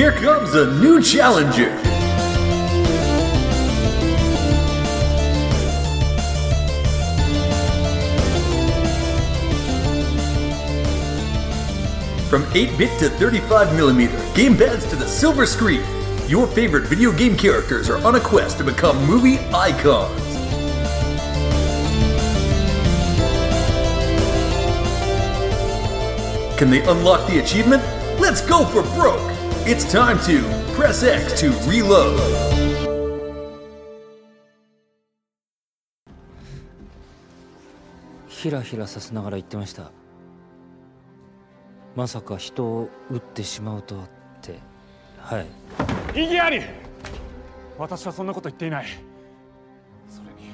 Here comes a new challenger. From 8-bit to 35mm, gamepads to the silver screen, your favorite video game characters are on a quest to become movie icons. Can they unlock the achievement? Let's go for broke! It's time to Press X to Reload. Hira-hira させながら言ってました。まさか人を撃ってしまうとはって、はい。異議あり！私はそんなこと言っていない。それに、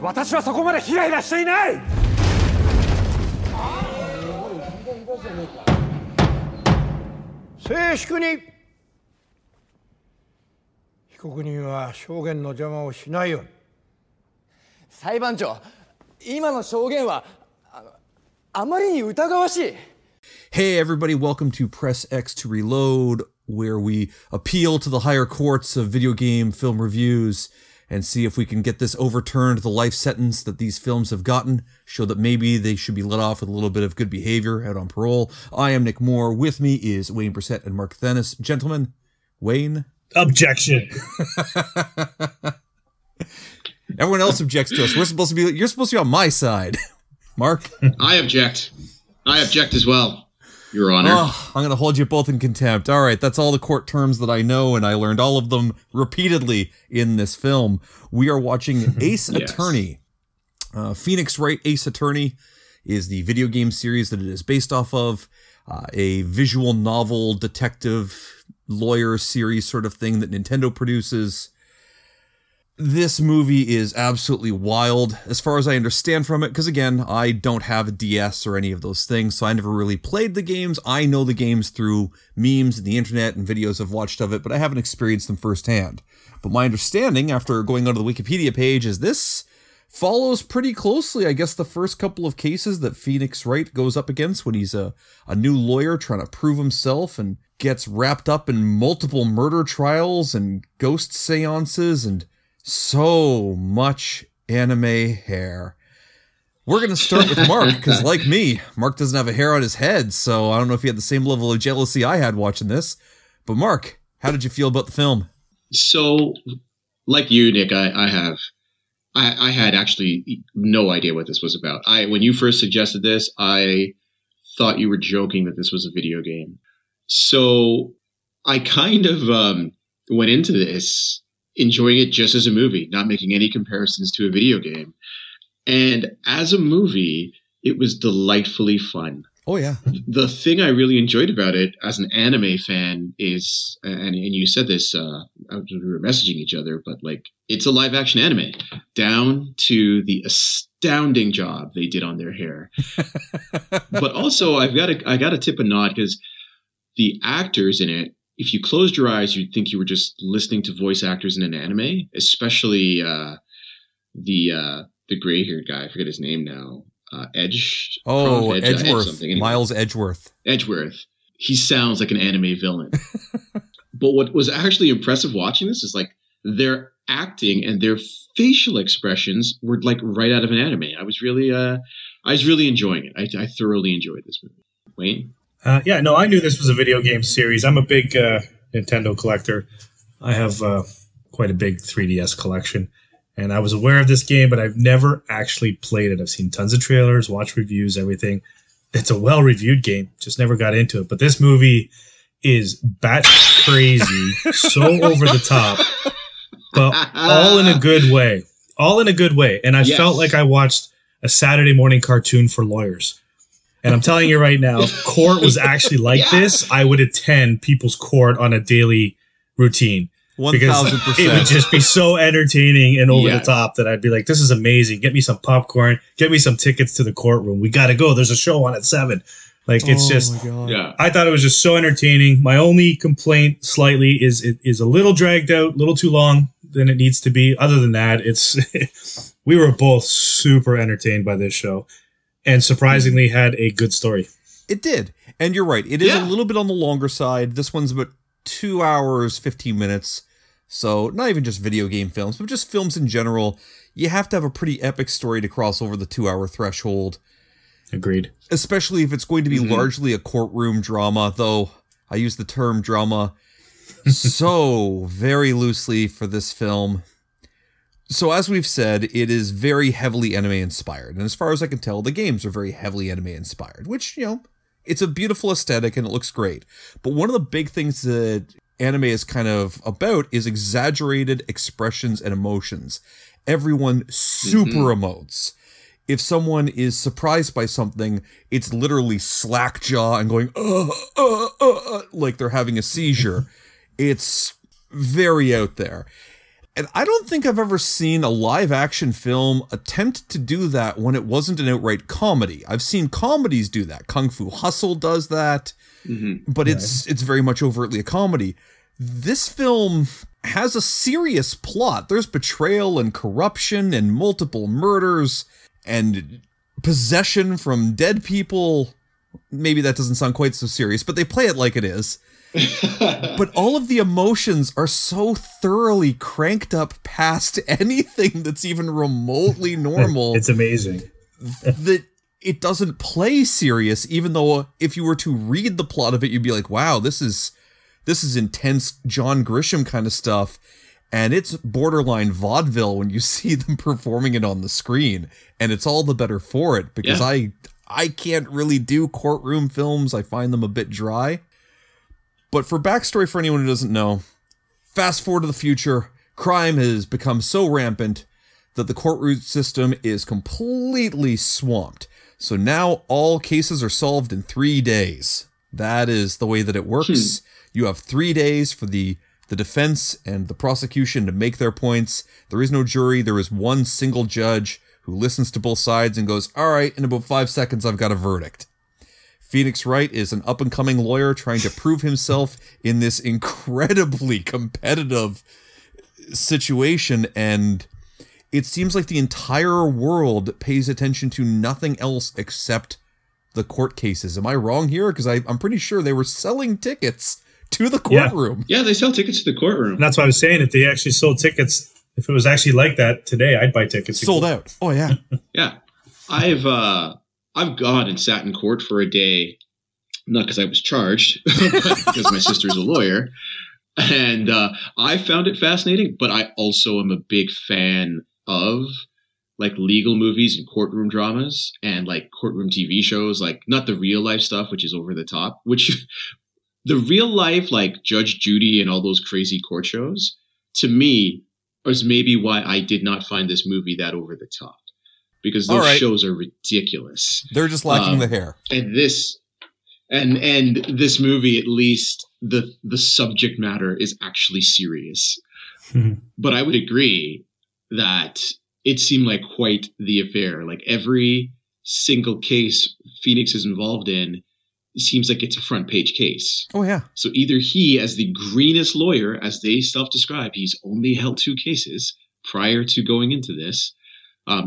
私はそこまでヒラヒラしていない！静粛に。被告人は証言の邪魔をしないように。裁判長、今の証言はあまりに疑わしい。 Hey everybody, welcome to Press X to Reload, where we appeal to the higher courts of video game film reviews and see if we can get this overturned, the life sentence that these films have gotten, show that maybe they should be let off with a little bit of good behavior out on parole. I am Nick Moore. With me is Wayne Brissett and Mark Athanis. Gentlemen, Wayne? Objection. Everyone else objects to us. We're supposed to be, you're supposed to be on my side. Mark? I object. I object as well, Your Honor. Oh, I'm going to hold you both in contempt. All right, that's all the court terms that I know, and I learned all of them repeatedly in this film. We are watching Ace yes. Attorney. Phoenix Wright, Ace Attorney, is the video game series that it is based off of. A visual novel, detective, lawyer series sort of thing that Nintendo produces. This movie is absolutely wild, as far as I understand from it, because again, I don't have a DS or any of those things, so I never really played the games. I know the games through memes and the internet and videos I've watched of it, but I haven't experienced them firsthand. But my understanding, after going onto the Wikipedia page, is this follows pretty closely, I guess, the first couple of cases that Phoenix Wright goes up against when he's a new lawyer trying to prove himself and gets wrapped up in multiple murder trials and ghost seances and so much anime hair. We're going to start with Mark, because like me, Mark doesn't have a hair on his head, so I don't know if he had the same level of jealousy I had watching this. But Mark, how did you feel about the film? So, like you, Nick, I had actually no idea what this was about. When you first suggested this, I thought you were joking that this was a video game. So, I kind of went into this enjoying it just as a movie, not making any comparisons to a video game. And as a movie, it was delightfully fun. Oh, yeah. The thing I really enjoyed about it as an anime fan is, and you said this, we were messaging each other, but like, it's a live action anime, down to the astounding job they did on their hair. But also, I got to tip a nod, because the actors in it, if you closed your eyes, you'd think you were just listening to voice actors in an anime, especially the gray-haired guy. I forget his name now. Edge. Oh, Edgeworth. Anyway, Miles Edgeworth. Edgeworth. He sounds like an anime villain. But what was actually impressive watching this is like their acting and their facial expressions were like right out of an anime. I was really enjoying it. I thoroughly enjoyed this movie. Wayne? I knew this was a video game series. I'm a big Nintendo collector. I have quite a big 3DS collection, and I was aware of this game, but I've never actually played it. I've seen tons of trailers, watched reviews, everything. It's a well-reviewed game, just never got into it. But this movie is batshit crazy, so over the top, but all in a good way. All in a good way. And I felt like I watched a Saturday morning cartoon for lawyers. And I'm telling you right now, if court was actually like this, I would attend people's court on a daily routine. 1,000%. Because it would just be so entertaining and over the top that I'd be like, this is amazing. Get me some popcorn. Get me some tickets to the courtroom. We got to go. There's a show on at 7. Like, it's I thought it was just so entertaining. My only complaint slightly is it is a little dragged out, a little too long than it needs to be. Other than that, it's we were both super entertained by this show. And surprisingly had a good story. It did. And you're right. It is a little bit on the longer side. This one's about 2 hours, 15 minutes. So not even just video game films, but just films in general. You have to have a pretty epic story to cross over the 2 hour threshold. Agreed. Especially if it's going to be largely a courtroom drama, though I use the term drama so very loosely for this film. So as we've said, it is very heavily anime inspired. And as far as I can tell, the games are very heavily anime inspired, which, you know, it's a beautiful aesthetic and it looks great. But one of the big things that anime is kind of about is exaggerated expressions and emotions. Everyone super emotes. If someone is surprised by something, it's literally slack jaw and going, like they're having a seizure. It's very out there. And I don't think I've ever seen a live action film attempt to do that when it wasn't an outright comedy. I've seen comedies do that. Kung Fu Hustle does that, but it's very much overtly a comedy. This film has a serious plot. There's betrayal and corruption and multiple murders and possession from dead people. Maybe that doesn't sound quite so serious, but they play it like it is. But all of the emotions are so thoroughly cranked up past anything that's even remotely normal. It's amazing that it doesn't play serious, even though if you were to read the plot of it, you'd be like, wow, this is intense John Grisham kind of stuff. And it's borderline vaudeville when you see them performing it on the screen. And it's all the better for it, because I can't really do courtroom films. I find them a bit dry. But for backstory for anyone who doesn't know, fast forward to the future, crime has become so rampant that the courtroom system is completely swamped. So now all cases are solved in 3 days. That is the way that it works. You have 3 days for the defense and the prosecution to make their points. There is no jury. There is one single judge who listens to both sides and goes, all right, in about 5 seconds, I've got a verdict. Phoenix Wright is an up-and-coming lawyer trying to prove himself in this incredibly competitive situation, and it seems like the entire world pays attention to nothing else except the court cases. Am I wrong here? Because I'm pretty sure they were selling tickets to the courtroom. Yeah, they sell tickets to the courtroom. And that's what I was saying. If they actually sold tickets, if it was actually like that today, I'd buy tickets. Sold out. Oh, yeah. I've gone and sat in court for a day, not because I was charged, but because my sister's a lawyer. And I found it fascinating, but I also am a big fan of like legal movies and courtroom dramas and like courtroom TV shows, like not the real life stuff, which is over the top, which the real life, like Judge Judy and all those crazy court shows, to me, is maybe why I did not find this movie that over the top. Because those shows are ridiculous. They're just lacking the hair. And this movie, at least the subject matter is actually serious. But I would agree that it seemed like quite the affair. Like every single case Phoenix is involved in seems like it's a front page case. Oh yeah. So either he, as the greenest lawyer, as they self-describe, he's only held 2 cases prior to going into this.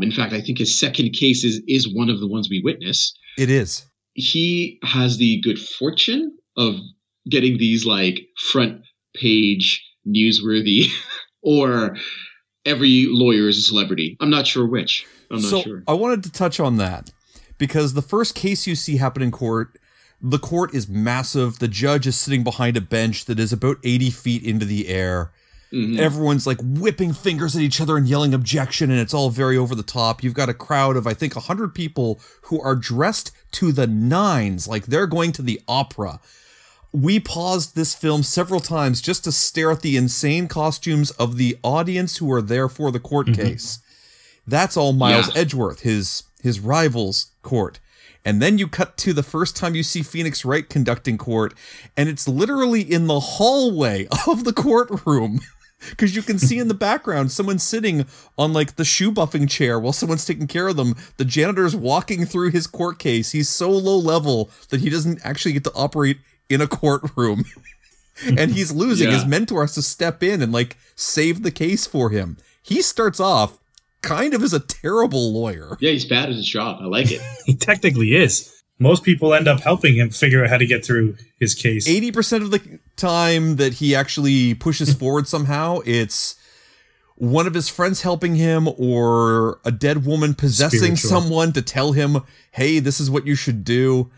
In fact, I think his second case is one of the ones we witness. It is. He has the good fortune of getting these like front page newsworthy or every lawyer is a celebrity. I'm not sure which. So I wanted to touch on that because the first case you see happen in court, the court is massive. The judge is sitting behind a bench that is about 80 feet into the air. Mm-hmm. Everyone's like whipping fingers at each other and yelling objection, and it's all very over the top. You've got a crowd of, I think, 100 people who are dressed to the nines, like they're going to the opera. We paused this film several times just to stare at the insane costumes of the audience who are there for the court case. That's all Miles Edgeworth, his rival's court. And then you cut to the first time you see Phoenix Wright conducting court, and it's literally in the hallway of the courtroom. Because you can see in the background someone sitting on like the shoe buffing chair while someone's taking care of them. The janitor's walking through his court case. He's so low level that he doesn't actually get to operate in a courtroom. And he's losing. His mentor has to step in and like save the case for him. He starts off kind of as a terrible lawyer. Yeah, he's bad at his job. I like it. He technically is. most people end up helping him figure out how to get through his case. 80% of the time that he actually pushes forward somehow, it's one of his friends helping him or a dead woman possessing someone to tell him, hey, this is what you should do.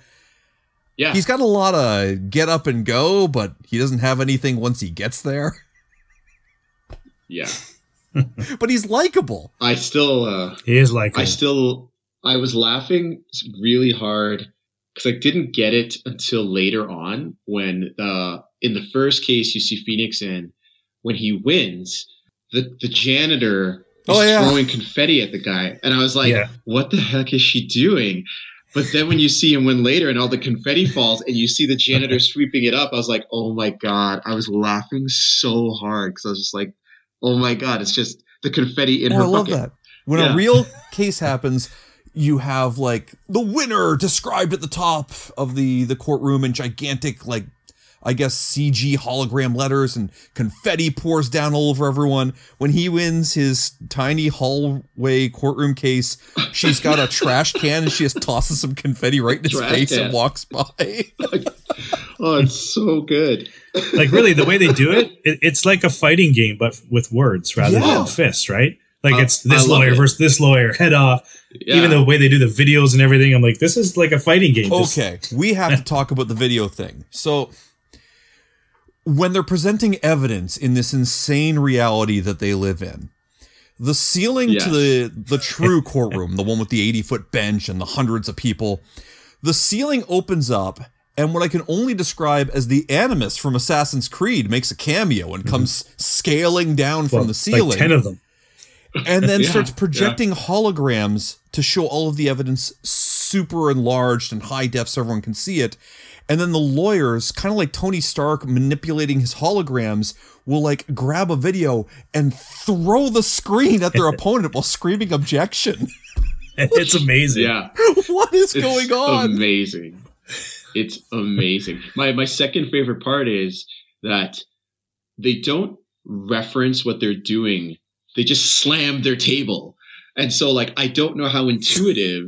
Yeah. He's got a lot of get up and go, but he doesn't have anything once he gets there. Yeah. But he's likable. I still... he is likable. I was laughing really hard because I didn't get it until later on when in the first case you see Phoenix in, when he wins, the janitor is throwing confetti at the guy. And I was like, what the heck is she doing? But then when you see him win later and all the confetti falls and you see the janitor sweeping it up, I was like, oh my God. I was laughing so hard because I was just like, oh my God, it's just the confetti in her bucket. I love that. When a real case happens... You have, like, the winner described at the top of the courtroom in gigantic, like, I guess, CG hologram letters, and confetti pours down all over everyone. When he wins his tiny hallway courtroom case, she's got a trash can and she just tosses some confetti right in his face and walks by. Oh, it's so good. Like, really, the way they do it, it's like a fighting game, but with words rather than fists, right? Like, it's this lawyer versus this lawyer, head off. Yeah. Even the way they do the videos and everything, I'm like, this is like a fighting game. Okay, we have to talk about the video thing. So, when they're presenting evidence in this insane reality that they live in, the ceiling to the true courtroom, the one with the 80-foot bench and the hundreds of people, the ceiling opens up, and what I can only describe as the Animus from Assassin's Creed makes a cameo and comes scaling down from the ceiling. Like 10 of them. And then starts projecting holograms to show all of the evidence super enlarged and high def so everyone can see it. And then the lawyers, kind of like Tony Stark manipulating his holograms, will like grab a video and throw the screen at their opponent while screaming objection. It's amazing. Yeah. What is going on? Amazing. It's amazing. My second favorite part is that they don't reference what they're doing. They just slammed their table. And so, like, I don't know how intuitive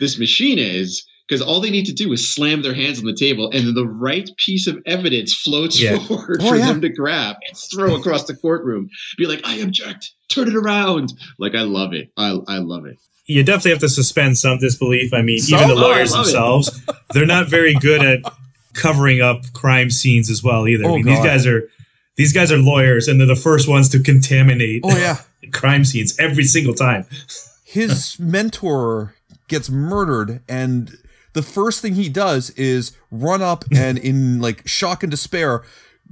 this machine is, because all they need to do is slam their hands on the table, and then the right piece of evidence floats forward for them to grab and throw across the courtroom. Be like, I object. Turn it around. Like, I love it. I love it. You definitely have to suspend some disbelief. I mean, even the lawyers themselves, they're not very good at covering up crime scenes as well either. Oh, I mean, these guys are lawyers, and they're the first ones to contaminate crime scenes every single time. His mentor gets murdered, and the first thing he does is run up and, in like shock and despair,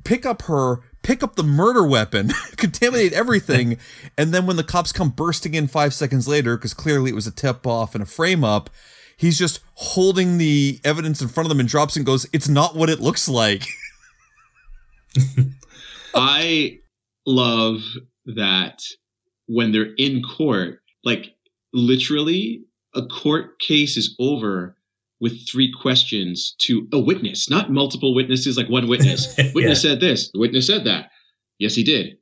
pick up the murder weapon, contaminate everything, and then when the cops come bursting in 5 seconds later, because clearly it was a tip-off and a frame-up, he's just holding the evidence in front of them and drops and goes, it's not what it looks like. I love that when they're in court, like literally a court case is over with three questions to a witness, not multiple witnesses, like one witness. Witness said this, the witness said that. Yes, he did.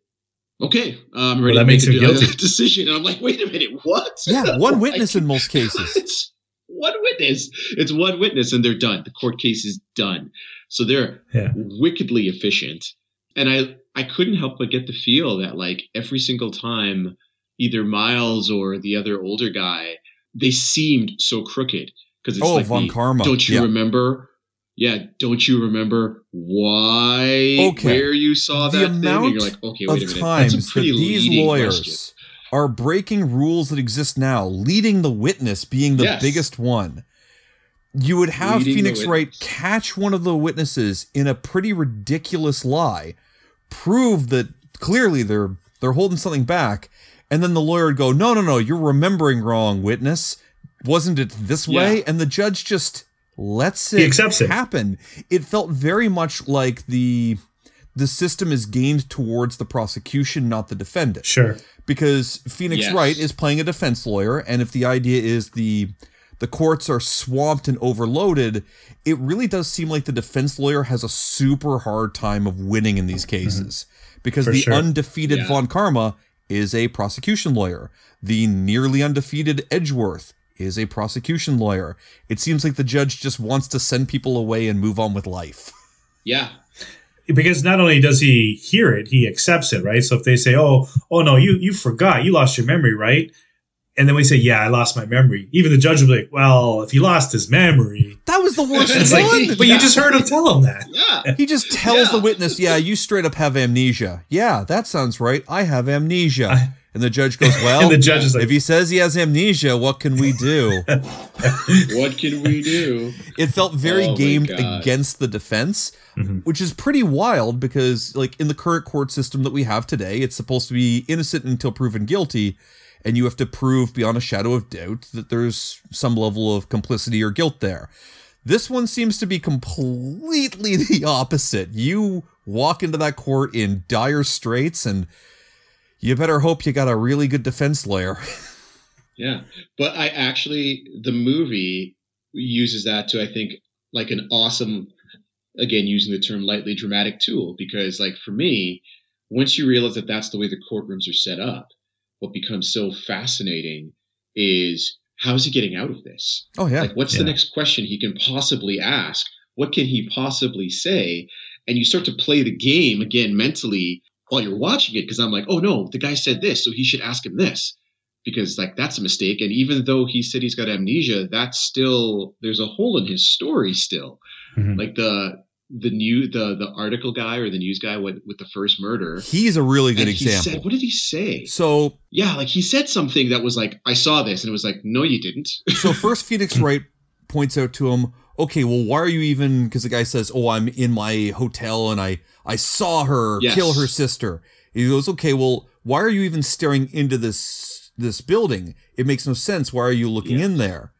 Okay, I'm ready to make a decision. And I'm like, wait a minute, what? Yeah, one witness in most cases. It's one witness and they're done. The court case is done. So they're wickedly efficient. And I couldn't help but get the feel that, like, every single time either Miles or the other older guy, they seemed so crooked. Because it's Von Karma. Don't you remember? Yeah, don't you remember where you saw that thing? And you're like, okay, wait a minute. That's a pretty leading question. Are breaking rules that exist now, leading the witness being the biggest one. You would have Phoenix Wright catch one of the witnesses in a pretty ridiculous lie, prove that clearly they're holding something back, and then the lawyer would go, no, you're remembering wrong, witness. Wasn't it this way? And the judge just lets it happen. It felt very much like the system is gained towards the prosecution, not the defendant. Sure. Because Phoenix Wright is playing a defense lawyer, and if the idea is the courts are swamped and overloaded, it really does seem like the defense lawyer has a super hard time of winning in these cases because undefeated Von Karma is a prosecution lawyer. The nearly undefeated Edgeworth is a prosecution lawyer. It seems like the judge just wants to send people away and move on with life. Yeah. Because not only does he hear it, he accepts it, right? So if they say, oh no, you forgot, you lost your memory, right? And then we say, yeah, I lost my memory. Even the judge would be like, well, if he lost his memory. That was the worst one. Like, but yeah. You just heard him tell him that. Yeah. He just tells the witness, yeah, you straight up have amnesia. Yeah, that sounds right. I have amnesia. And the judge goes, well, and the judge is like, if he says he has amnesia, what can we do? What can we do? It felt very gamed against the defense, mm-hmm. which is pretty wild because, like, in the current court system that we have today, it's supposed to be innocent until proven guilty. And you have to prove beyond a shadow of doubt that there's some level of complicity or guilt there. This one seems to be completely the opposite. You walk into that court in dire straits, and you better hope you got a really good defense lawyer. Yeah, but the movie uses that to, I think, like an awesome, again, using the term lightly, dramatic tool. Because, like, for me, once you realize that that's the way the courtrooms are set up, what becomes so fascinating is, how is he getting out of this? Oh yeah. Like, what's the next question he can possibly ask? What can he possibly say? And you start to play the game again mentally while you're watching it. Cause I'm like, oh no, the guy said this, so he should ask him this, because, like, that's a mistake. And even though he said he's got amnesia, that's still, there's a hole in his story still. Mm-hmm. Like the article guy or the news guy with the first murder. He's a really good example. What did he say? So yeah, like, he said something that was like, I saw this, and it was like, no, you didn't. So first Phoenix Wright points out to him, okay, well, why are you even, because the guy says, oh, I'm in my hotel and I saw her kill her sister. And he goes, okay, well, why are you even staring into this building? It makes no sense. Why are you looking in there?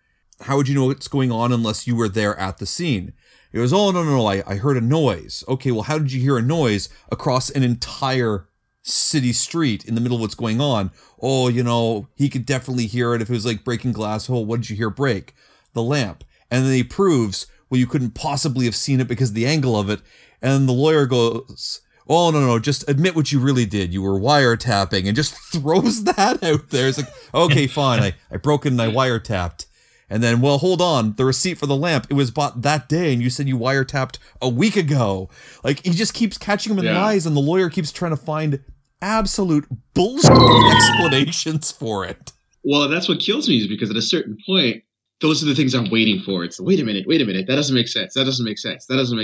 How would you know what's going on unless you were there at the scene? It was, oh, no, I heard a noise. Okay, well, how did you hear a noise across an entire city street in the middle of what's going on? Oh, he could definitely hear it if it was like breaking glass. Oh, what did you hear break? The lamp. And then he proves, well, you couldn't possibly have seen it because of the angle of it. And the lawyer goes, oh, no, just admit what you really did. You were wiretapping, and just throws that out there. It's like, okay, fine, I broke it and I wiretapped. And then, well, hold on, the receipt for the lamp, it was bought that day, and you said you wiretapped a week ago. Like, he just keeps catching him in the eyes, and the lawyer keeps trying to find absolute bullshit explanations for it. Well, that's what kills me, is because at a certain point, those are the things I'm waiting for. It's, wait a minute, that doesn't make sense, that doesn't make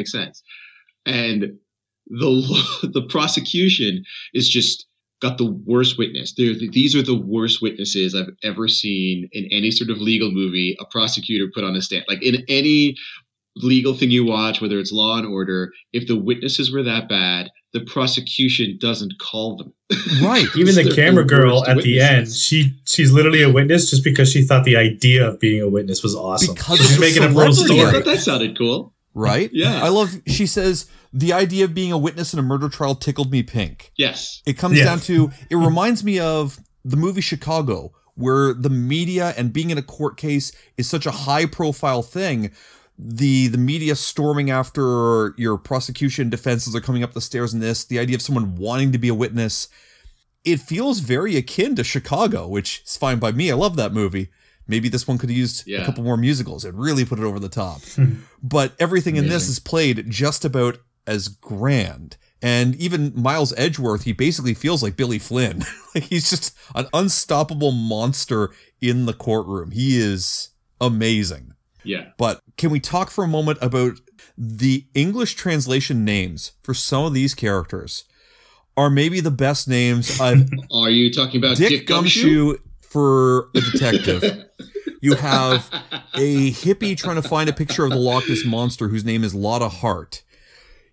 sense. And the prosecution is just got the worst witness. These are the worst witnesses I've ever seen in any sort of legal movie a prosecutor put on a stand. Like, in any legal thing you watch, whether it's Law and Order, if the witnesses were that bad, the prosecution doesn't call them. Right. Even the camera girl at the end, she's literally a witness just because she thought the idea of being a witness was awesome. Because she's making a real story. I thought that sounded cool. Right? Yeah. I love, she says, the idea of being a witness in a murder trial tickled me pink. Yes. It comes down to, it reminds me of the movie Chicago, where the media and being in a court case is such a high profile thing. The media storming after your prosecution, defenses are coming up the stairs and this, the idea of someone wanting to be a witness. It feels very akin to Chicago, which is fine by me. I love that movie. Maybe this one could have used a couple more musicals. It really put it over the top. But everything in this is played just about as grand. And even Miles Edgeworth, he basically feels like Billy Flynn. Like, he's just an unstoppable monster in the courtroom. He is amazing. Yeah. But can we talk for a moment about the English translation names for some of these characters? Are maybe the best names I've... Are you talking about Dick Gumshoe? For a detective. You have a hippie trying to find a picture of the Loch Ness Monster whose name is Lotta Heart.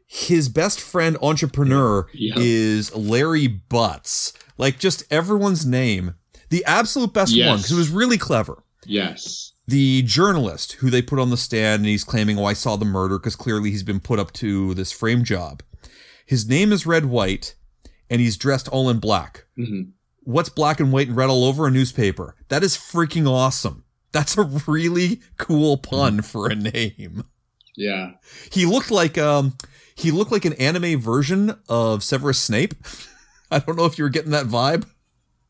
His best friend, entrepreneur, is Larry Butts. Like, just everyone's name. The absolute best one, because it was really clever. Yes. The journalist who they put on the stand, and he's claiming, oh, I saw the murder, because clearly he's been put up to this frame job. His name is Red White, and he's dressed all in black. Mm-hmm. What's black and white and red all over a newspaper? That is freaking awesome. That's a really cool pun for a name. Yeah. He looked like an anime version of Severus Snape. I don't know if you were getting that vibe.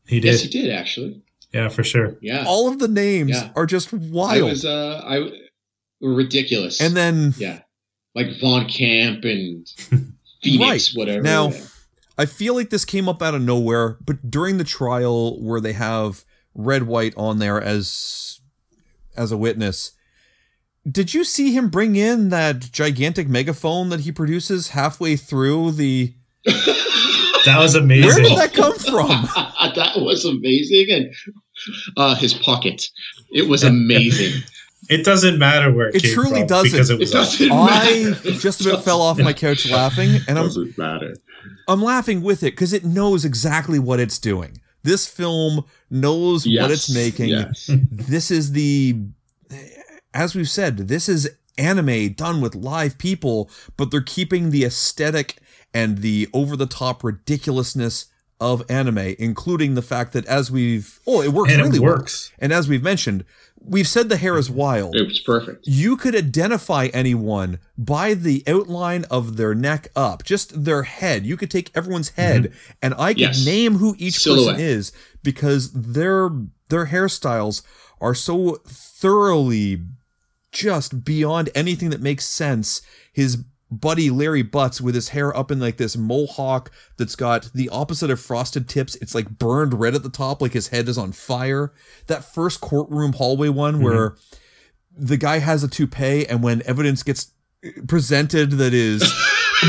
He did. Yes, he did, actually. Yeah, for sure. Yeah. All of the names are just wild. Were ridiculous. And then like Von Camp and Phoenix, whatever. Now, I feel like this came up out of nowhere, but during the trial where they have Red White on there as a witness, did you see him bring in that gigantic megaphone that he produces halfway through the... That was amazing. Where did that come from? That was amazing. And his pocket. It was amazing. It doesn't matter where it came truly from. Doesn't. Because it was doesn't matter. I just about fell off my couch laughing. And I'm laughing with it because it knows exactly what it's doing. This film knows what it's making. Yes. This is as we've said, this is anime done with live people, but they're keeping the aesthetic and the over-the-top ridiculousness of anime, including the fact that it works. And as we've mentioned, we've said the hair is wild. It was perfect. You could identify anyone by the outline of their neck up, just their head. You could take everyone's head, and I could name who each person is because their hairstyles are so thoroughly just beyond anything that makes sense. His buddy Larry Butts with his hair up in like this mohawk that's got the opposite of frosted tips. It's like burned red at the top, like his head is on fire. That first courtroom hallway one where the guy has a toupee, and when evidence gets presented that is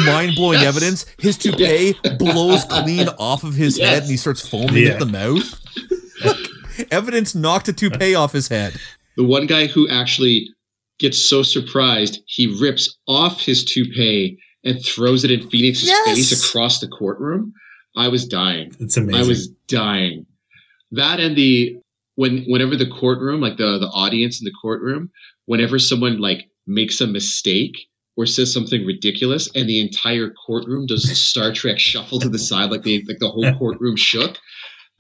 mind-blowing evidence, his toupee blows clean off of his head and he starts foaming at the mouth. Evidence knocked a toupee off his head. The one guy who actually gets so surprised, he rips off his toupee and throws it in Phoenix's face across the courtroom. I was dying. It's amazing. I was dying. That and whenever the courtroom, like the audience in the courtroom, whenever someone like makes a mistake or says something ridiculous and the entire courtroom does a Star Trek shuffle to the side, like the whole courtroom shook.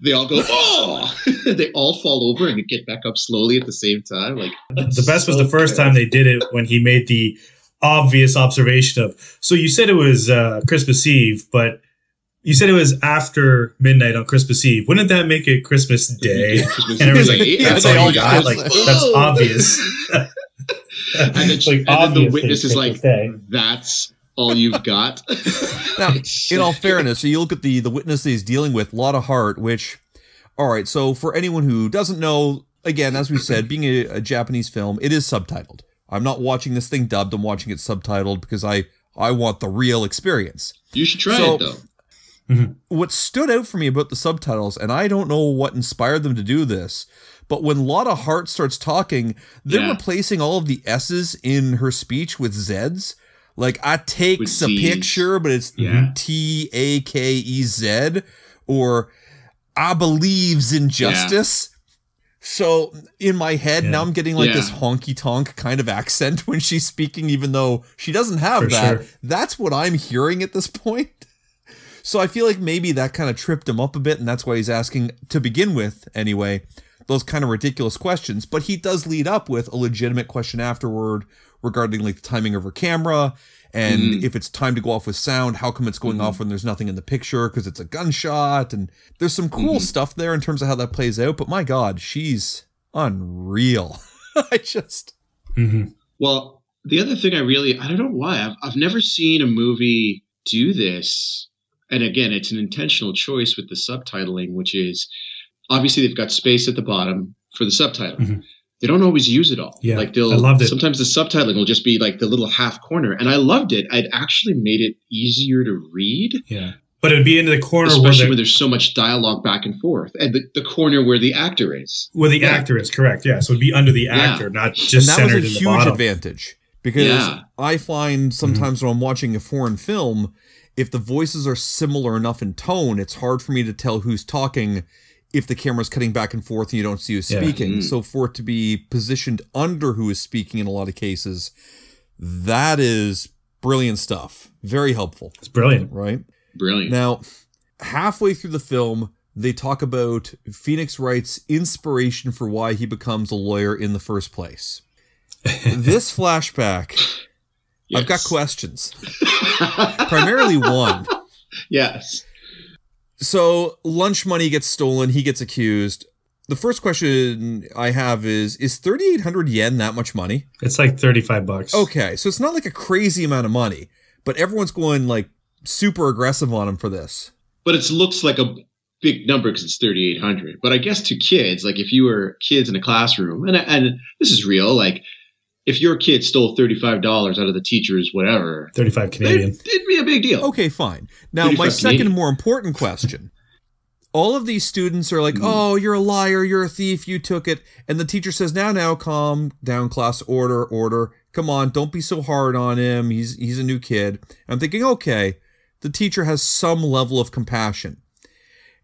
They all go, oh! They all fall over and get back up slowly at the same time. Like the best was the first time they did it when he made the obvious observation of, so you said it was Christmas Eve, but you said it was after midnight on Christmas Eve. Wouldn't that make it Christmas Day? Christmas and everyone's like, that's all you got. Like, that's obvious. and then the witness is like, that's all you've got. Now, in all fairness, so you look at the witness that he's dealing with, Lotta Heart, which, all right, so for anyone who doesn't know, again, as we've said, being a Japanese film, it is subtitled. I'm not watching this thing dubbed. I'm watching it subtitled because I want the real experience. You should try it, though. What stood out for me about the subtitles, and I don't know what inspired them to do this, but when Lotta Heart starts talking, they're replacing all of the S's in her speech with Z's. Like, I takes a picture, but it's Takez, or I believes in justice. Yeah. So in my head, now I'm getting like this honky-tonk kind of accent when she's speaking, even though she doesn't have that. Sure. That's what I'm hearing at this point. So I feel like maybe that kind of tripped him up a bit, and that's why he's asking, to begin with anyway, those kind of ridiculous questions. But he does lead up with a legitimate question afterward regarding like the timing of her camera and if it's time to go off with sound, how come it's going off when there's nothing in the picture because it's a gunshot, and there's some cool stuff there in terms of how that plays out, but my God, she's unreal. I just... Well, the other thing I don't know why, I've never seen a movie do this, and again, it's an intentional choice with the subtitling, which is obviously they've got space at the bottom for the subtitle. They don't always use it all. Yeah, like I loved it. Sometimes the subtitling will just be like the little half corner. And I loved it. I'd actually made it easier to read. Yeah. But it'd be in the corner, especially where there's so much dialogue back and forth. And the corner where the actor is. Where the actor is, correct. Yeah. So it'd be under the actor, not just centered in the bottom. And that was a huge advantage. Because I find sometimes when I'm watching a foreign film, if the voices are similar enough in tone, it's hard for me to tell who's talking if the camera's cutting back and forth and you don't see who's speaking. So for it to be positioned under who is speaking in a lot of cases, that is brilliant stuff. Very helpful. It's brilliant. Right? Brilliant. Now, halfway through the film, they talk about Phoenix Wright's inspiration for why he becomes a lawyer in the first place. This flashback, I've got questions. Primarily one. Yes. So lunch money gets stolen. He gets accused. The first question I have is 3,800 yen that much money? It's like $35. Okay, so it's not like a crazy amount of money, but everyone's going like super aggressive on him for this. But it looks like a big number because it's 3,800. But I guess to kids, like if you were kids in a classroom, and this is real, like if your kid stole $35 out of the teacher's whatever. 35 Canadian. It'd be a big deal. Okay, fine. Now, my second more important question. All of these students are like, oh, you're a liar, you're a thief, you took it. And the teacher says, now, calm down, class, order. Come on, don't be so hard on him. He's a new kid. And I'm thinking, okay, the teacher has some level of compassion.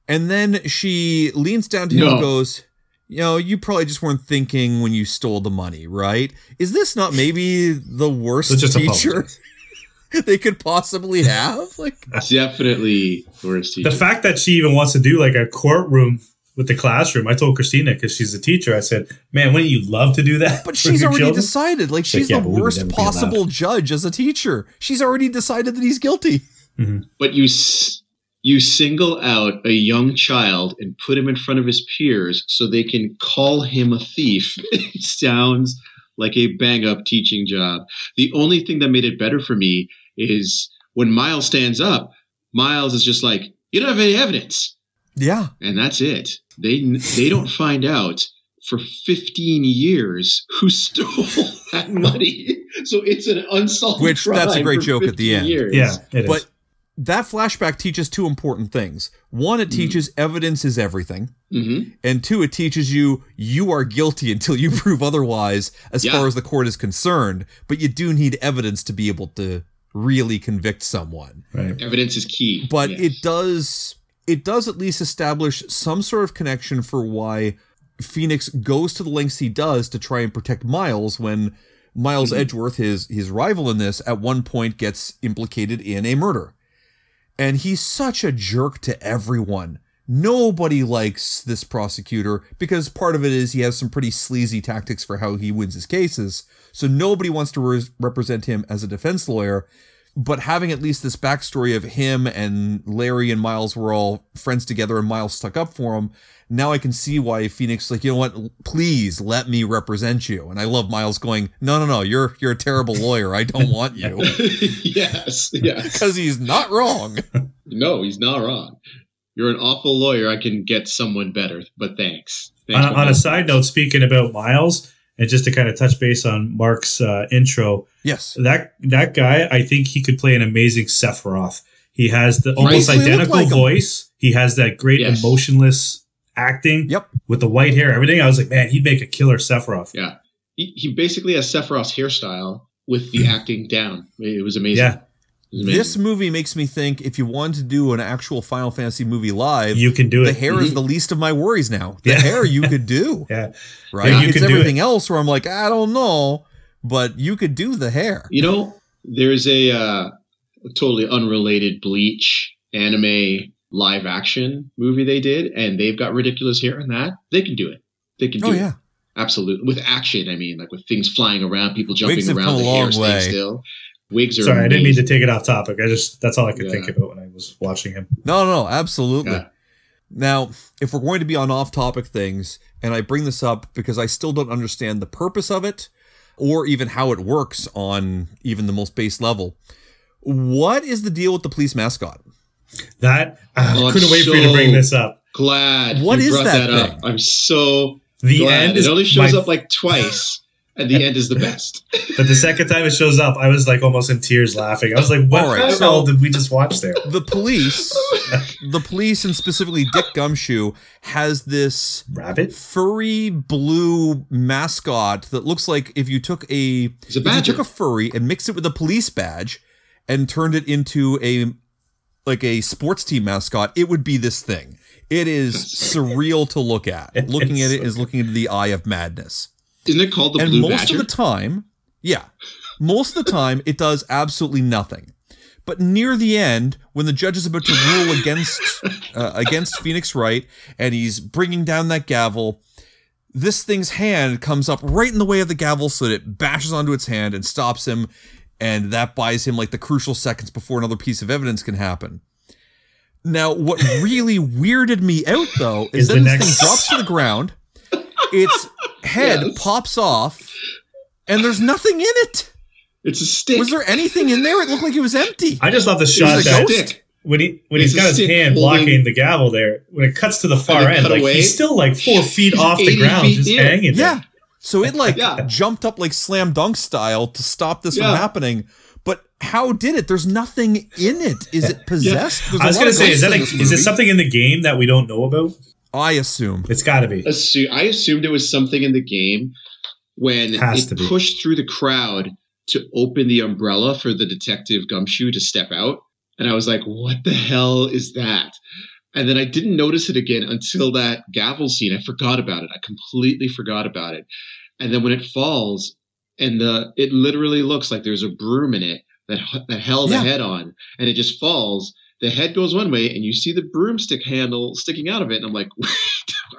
And then she leans down to him and goes, you know, you probably just weren't thinking when you stole the money, right? Is this not maybe the worst teacher they could possibly have? Like, definitely the worst teacher. The fact that she even wants to do like a courtroom with the classroom. I told Christina, because she's a teacher, I said, man, wouldn't you love to do that? But she's already decided. Like, she's the worst possible judge as a teacher. She's already decided that he's guilty. Mm-hmm. But you single out a young child and put him in front of his peers so they can call him a thief. It sounds like a bang-up teaching job. The only thing that made it better for me is when Miles stands up, Miles is just like, you don't have any evidence. Yeah. And that's it. They don't find out for 15 years who stole that money. So it's an unsolved crime. That's a great joke at the end. Years. Yeah, it is. That flashback teaches two important things. One, it teaches evidence is everything. Mm-hmm. And two, it teaches you are guilty until you prove otherwise as far as the court is concerned. But you do need evidence to be able to really convict someone. Right. Evidence is key. But it does at least establish some sort of connection for why Phoenix goes to the lengths he does to try and protect Miles when Miles Edgeworth, his rival in this, at one point gets implicated in a murder. And he's such a jerk to everyone. Nobody likes this prosecutor because part of it is he has some pretty sleazy tactics for how he wins his cases. So nobody wants to represent him as a defense lawyer. But having at least this backstory of him and Larry and Miles were all friends together and Miles stuck up for him. Now I can see why Phoenix, like, you know what, please let me represent you. And I love Miles going, no, you're a terrible lawyer. I don't want you. yes. Because he's not wrong. No, he's not wrong. You're an awful lawyer. I can get someone better, but thanks. On a side note, speaking about Miles, and just to kind of touch base on Mark's intro, yes, that guy, I think he could play an amazing Sephiroth. He has the almost identical voice. He has that great emotionless acting. Yep, with the white hair, everything. I was like, man, he'd make a killer Sephiroth's. Yeah, he basically has Sephiroth's hairstyle with the acting down. It was amazing. Yeah. This movie makes me think if you want to do an actual Final Fantasy movie live, you can do it. The hair is the least of my worries now. The hair you could do. Yeah. Right? Yeah, it's everything else where I'm like, I don't know, but you could do the hair. You know, there's a totally unrelated Bleach anime live action movie they did, and they've got ridiculous hair in that. They can do it. They can do it. Absolutely. With action, I mean, like with things flying around, people jumping around, the hair staying still. Wigs are amazing. I didn't mean to take it off topic. That's all I could think about when I was watching him. No, absolutely. Yeah. Now, if we're going to be on off-topic things, and I bring this up because I still don't understand the purpose of it, or even how it works on even the most base level. What is the deal with the police mascot? That I couldn't wait for you to bring this up. Glad. What is that thing? I'm so glad. It only shows up like twice. And the end is the best. But the second time it shows up, I was like almost in tears laughing. I was like, what the hell did we just watch there? The police and specifically Dick Gumshoe has this rabbit furry blue mascot that looks like if you took a furry and mixed it with a police badge and turned it into a sports team mascot, it would be this thing. It is surreal to look at. Looking at it is looking into the eye of madness. Isn't it called the Blue Badger? And most of the time, it does absolutely nothing. But near the end, when the judge is about to rule against Phoenix Wright, and he's bringing down that gavel, this thing's hand comes up right in the way of the gavel so that it bashes onto its hand and stops him, and that buys him like the crucial seconds before another piece of evidence can happen. Now, what really weirded me out, though, is that this thing drops to the ground, its head pops off, and there's nothing in it. It's a stick. Was there anything in there? It looked like it was empty. I just love the shot that when he's got his hand blocking the gavel there, when it cuts to the far end, like, he's still like 4 feet off the ground, just hanging there. Yeah. So it jumped up like slam dunk style to stop this from happening. How did it? There's nothing in it. Is it possessed? I was going to say, is it something in the game that we don't know about? I assume. It's got to be. I assumed it was something in the game when it pushed through the crowd to open the umbrella for the detective Gumshoe to step out. And I was like, what the hell is that? And then I didn't notice it again until that gavel scene. I forgot about it. I completely forgot about it. And then when it falls, and it literally looks like there's a broom in it that held the head on, and it just falls. The head goes one way, and you see the broomstick handle sticking out of it. And I'm like, wait,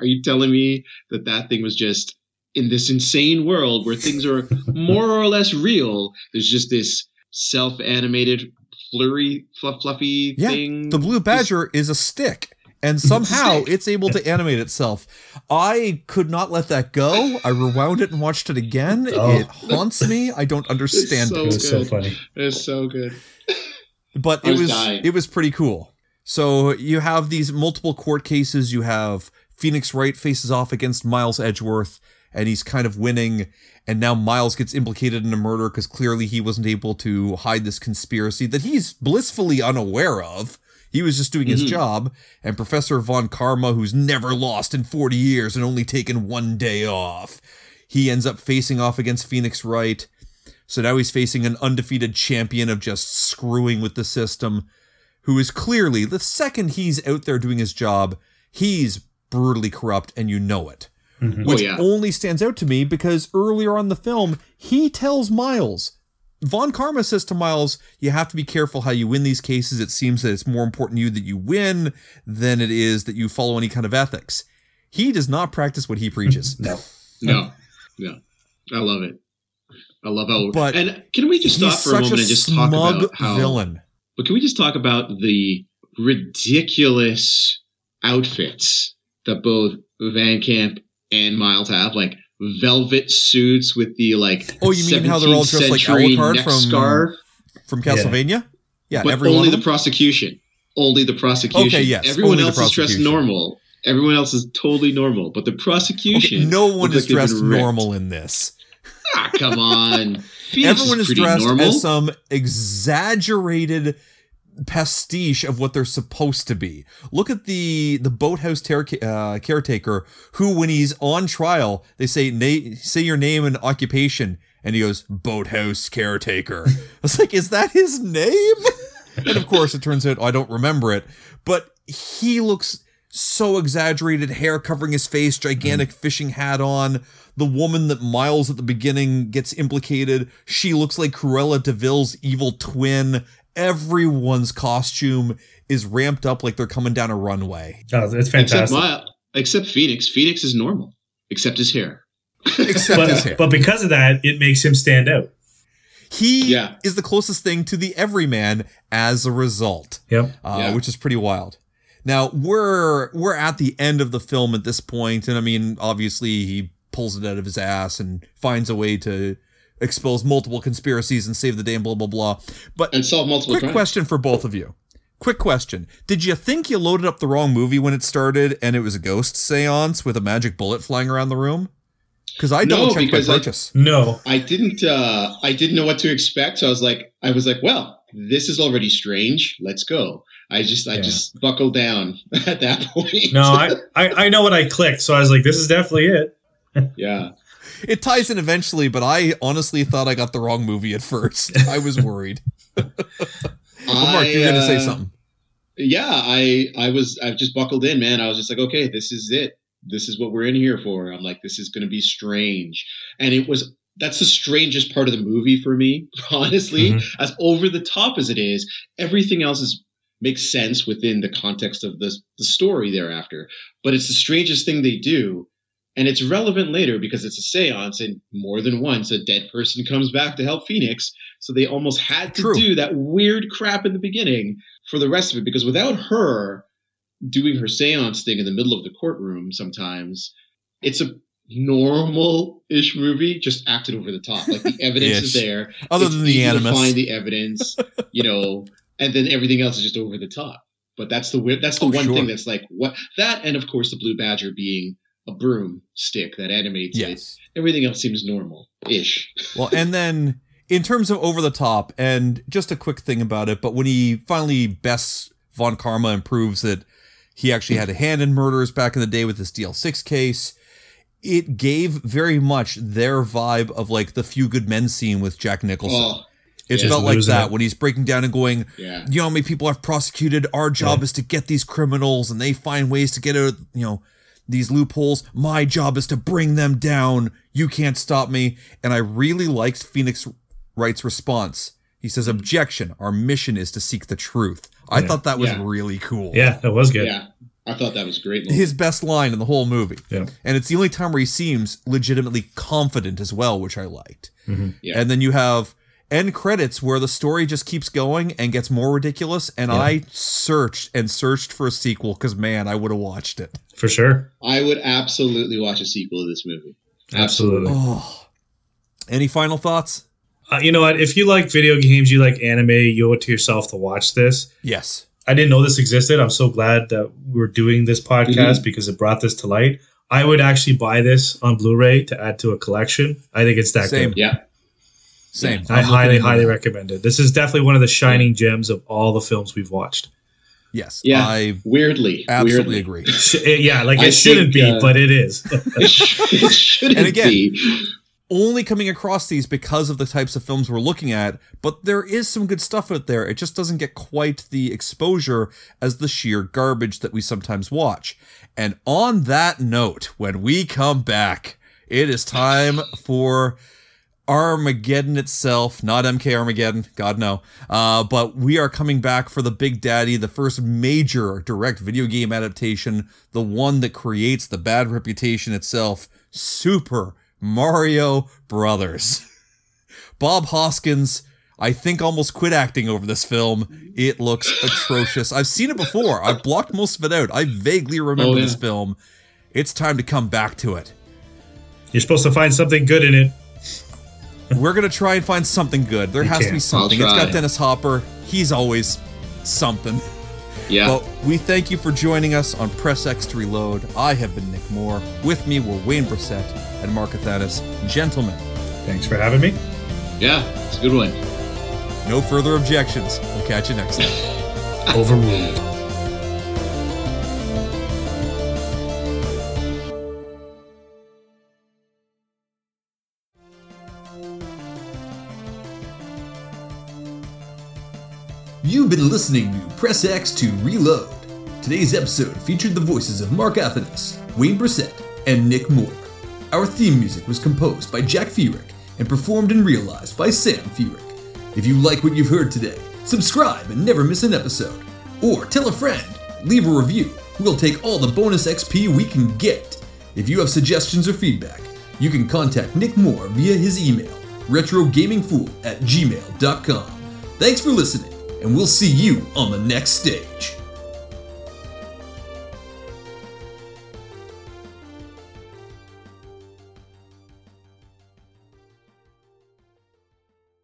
are you telling me that thing was just in this insane world where things are more or less real? There's just this self-animated, fluffy thing. The Blue Badger is a stick. And somehow it's able to animate itself. I could not let that go. I rewound it and watched it again. Oh. It haunts me. I don't understand it. It was so funny. It was so good. But it was pretty cool. So you have these multiple court cases. You have Phoenix Wright faces off against Miles Edgeworth, and he's kind of winning. And now Miles gets implicated in a murder because clearly he wasn't able to hide this conspiracy that he's blissfully unaware of. He was just doing his job, and Professor Von Karma, who's never lost in 40 years and only taken one day off, he ends up facing off against Phoenix Wright. So now he's facing an undefeated champion of just screwing with the system, who is clearly, the second he's out there doing his job, he's brutally corrupt, and you know it. Mm-hmm. Which only stands out to me because earlier on the film, he tells Miles... Von Karma says to Miles, you have to be careful how you win these cases. It seems that it's more important to you that you win than it is that you follow any kind of ethics. He does not practice what he preaches. No. I love it. I love how... and can we just stop for a moment and just talk about how... villain. But can we just talk about the ridiculous outfits that both Van Camp and Miles have? Like... velvet suits with the you mean how they're all dressed like Alucard from Castlevania? Yeah, but everyone. Only the prosecution. Only the prosecution. Okay, yes. Everyone else is dressed normal. Everyone else is totally normal, but the prosecution. Okay, no one is dressed normal in this. Ah, come on. Everyone is dressed normal. As some exaggerated pastiche of what they're supposed to be. Look at the boathouse caretaker who, when he's on trial, they say, say your name and occupation, and he goes, boathouse caretaker. I was like, is that his name? And of course it turns out I don't remember it, but he looks so exaggerated, hair covering his face, gigantic fishing hat on. The woman that Miles at the beginning gets implicated, she looks like Cruella DeVille's evil twin. Everyone's costume is ramped up like they're coming down a runway. Oh, it's fantastic. Except Phoenix. Phoenix is normal, except his hair. His hair. But because of that, it makes him stand out. He is the closest thing to the everyman as a result, which is pretty wild. Now, we're at the end of the film at this point, and I mean, obviously, he pulls it out of his ass and finds a way to expose multiple conspiracies and save the day and blah, blah, blah. But and solve multiple crimes. Question for both of you. Quick question. Did you think you loaded up the wrong movie when it started and it was a ghost seance with a magic bullet flying around the room? Because I double-checked my purchase. I didn't know what to expect. So I was like, well, this is already strange. Let's go. I just buckled down at that point. No, I know what I clicked. So I was like, this is definitely it. Yeah. It ties in eventually, but I honestly thought I got the wrong movie at first. I was worried. Well, Mark, you're going to say something. Yeah, I just buckled in, man. I was just like, okay, this is it. This is what we're in here for. I'm like, this is going to be strange. And that's the strangest part of the movie for me, honestly. Mm-hmm. As over the top as it is, everything else makes sense within the context of the story thereafter. But it's the strangest thing they do. And it's relevant later because it's a seance, and more than once a dead person comes back to help Phoenix. So they almost had to do that weird crap in the beginning for the rest of it, because without her doing her seance thing in the middle of the courtroom sometimes, it's a normal-ish movie, just acted over the top. Like, the evidence is there. Other than the animus. Find the evidence, you know, and then everything else is just over the top. But that's the weird, that's the one thing that's like, what, that, and of course the Blue Badger being a broomstick that animates it. Everything else seems normal-ish. Well, and then in terms of over the top, and just a quick thing about it, but when he finally bests Von Karma and proves that he actually had a hand in murders back in the day with this DL6 case, it gave very much their vibe of like the Few Good Men scene with Jack Nicholson. It felt like that when he's breaking down and going, you know how many people I've prosecuted? Our job is to get these criminals, and they find ways to get out, you know, these loopholes. My job is to bring them down. You can't stop me. And I really liked Phoenix Wright's response. He says, objection. Our mission is to seek the truth. I thought that was really cool. Yeah, that was good. Yeah. I thought that was great. His best line in the whole movie. Yeah. And it's the only time where he seems legitimately confident as well, which I liked. Mm-hmm. Yeah. And then you have end credits where the story just keeps going and gets more ridiculous. And I searched and searched for a sequel because, man, I would have watched it. For sure. I would absolutely watch a sequel to this movie. Absolutely. Oh. Any final thoughts? You know what? If you like video games, you like anime, you owe it to yourself to watch this. Yes. I didn't know this existed. I'm so glad that we're doing this podcast because it brought this to light. I would actually buy this on Blu-ray to add to a collection. I think it's that good. Yeah. Same. I highly recommend it. This is definitely one of the shining gems of all the films we've watched. Yes. Yeah. I absolutely agree. Yeah. Like it shouldn't be, but it is. It shouldn't and again, be. Only coming across these because of the types of films we're looking at, but there is some good stuff out there. It just doesn't get quite the exposure as the sheer garbage that we sometimes watch. And on that note, when we come back, it is time for Armageddon itself, not MK Armageddon, God no. But we are coming back for The Big Daddy, the first major direct video game adaptation, the one that creates the bad reputation itself, Super Mario Brothers. Bob Hoskins, I think, almost quit acting over this film. It looks atrocious. I've seen it before. I've blocked most of it out. I vaguely remember this film. It's time to come back to it. You're supposed to find something good in it. We're going to try and find something good. There has to be something. It's got Dennis Hopper. He's always something. Yeah. Well, we thank you for joining us on Press X to Reload. I have been Nick Moore. With me were Wayne Brissett and Mark Athanis. Gentlemen, thanks for having me. Yeah, it's a good one. No further objections. We'll catch you next time. Overruled. You've been listening to Press X to Reload. Today's episode featured the voices of Mark Athanis, Wayne Brissett, and Nick Moore. Our theme music was composed by Jack Fierick and performed and realized by Sam Fierick. If you like what you've heard today, subscribe and never miss an episode. Or tell a friend, leave a review. We'll take all the bonus XP we can get. If you have suggestions or feedback, you can contact Nick Moore via his email, retrogamingfool@gmail.com. Thanks for listening. And we'll see you on the next stage.